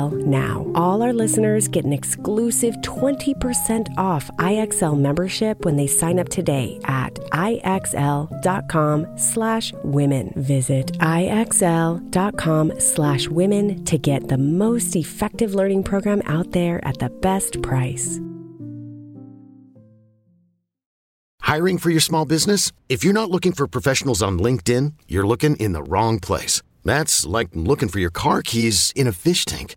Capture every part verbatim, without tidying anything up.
now. All our listeners get an exclusive twenty percent off I X L membership when they sign up today at IXL.com slash women. Visit IXL.com slash women to get the most effective learning program out there at the best price. Hiring for your small business? If you're not looking for professionals on LinkedIn, you're looking in the wrong place. That's like looking for your car keys in a fish tank.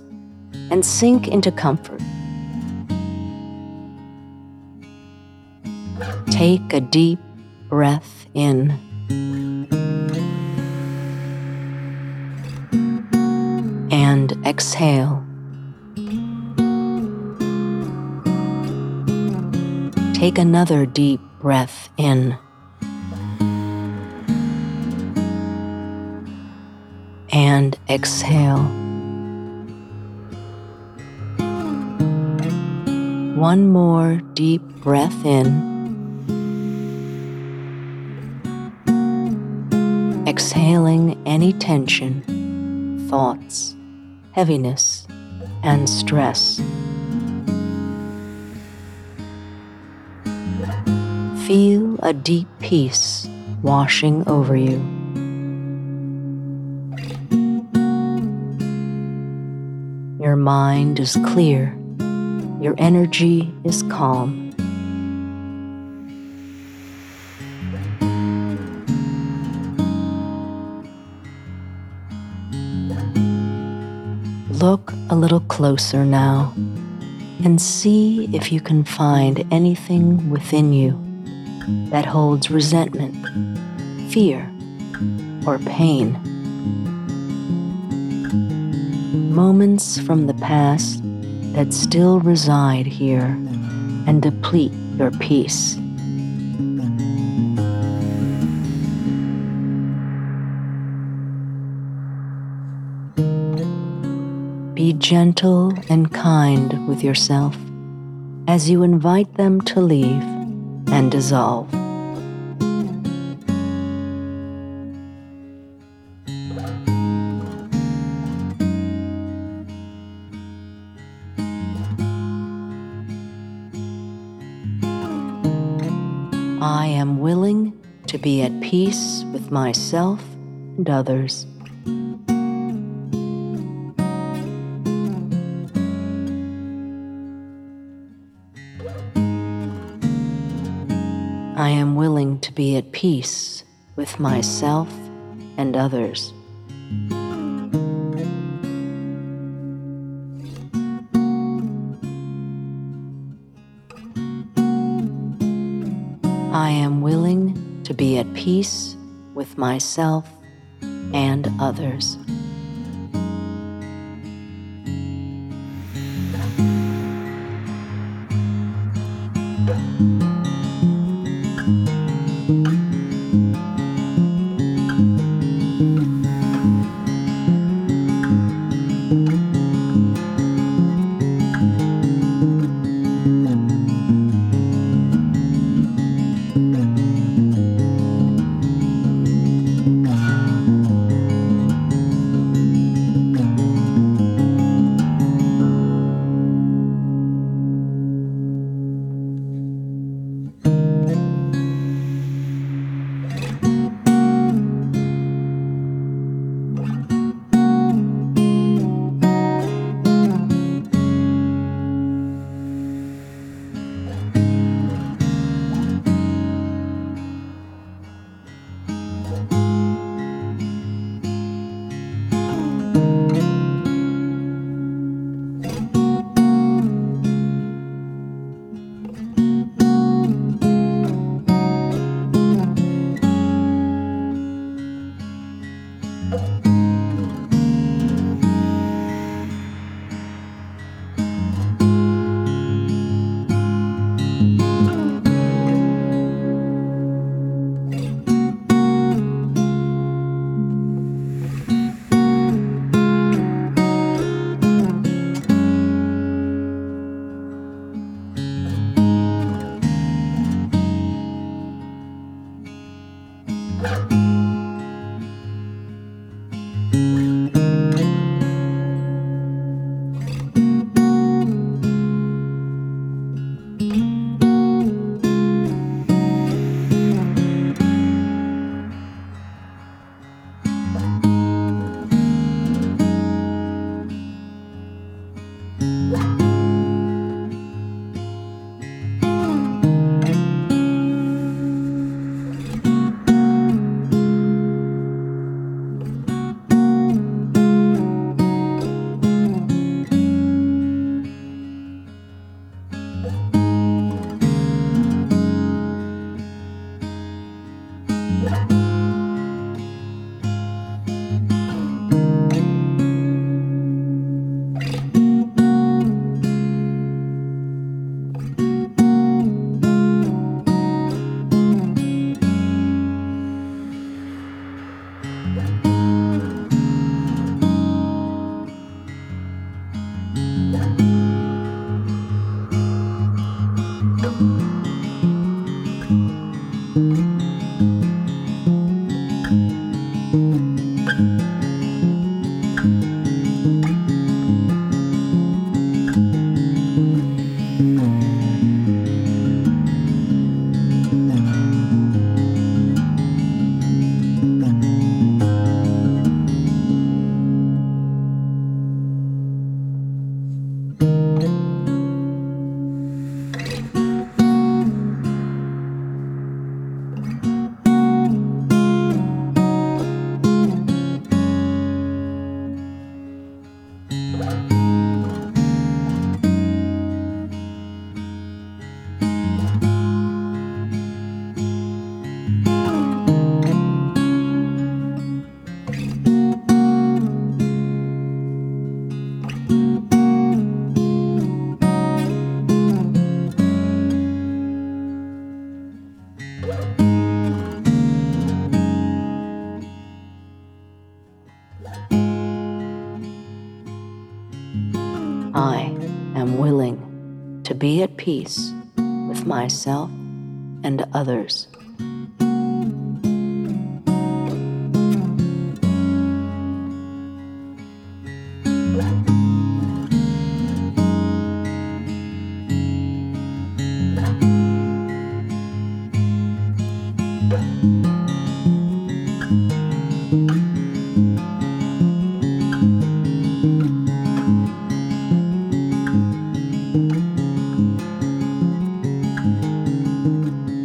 and sink into comfort. Take a deep breath in. And exhale. Take another deep breath in. And exhale. One more deep breath in. Exhaling any tension, thoughts, heaviness, and stress. Feel a deep peace washing over you. Your mind is clear. Your energy is calm. Look a little closer now and see if you can find anything within you that holds resentment, fear, or pain. moments from the past that still reside here and deplete your peace. Be gentle and kind with yourself as you invite them to leave and dissolve. I am willing to be at peace with myself and others. I am willing to be at peace with myself and others. I am willing to be at peace with myself and others. Thank you. I am willing to be at peace with myself and others.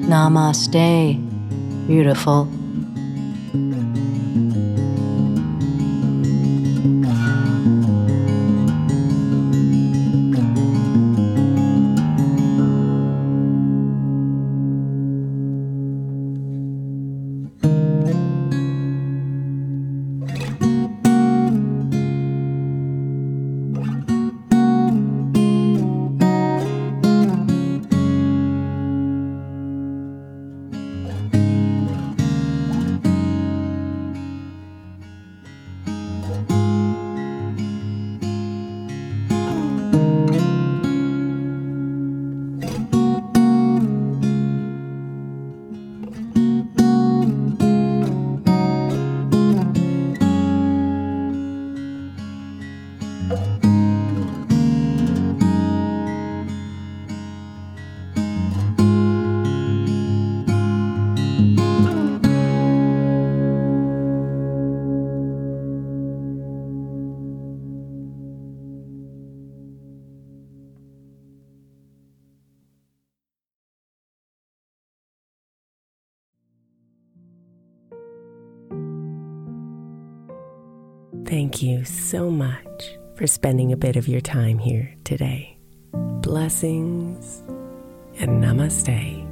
Namaste, beautiful. Thank you so much for spending a bit of your time here today. Blessings and namaste.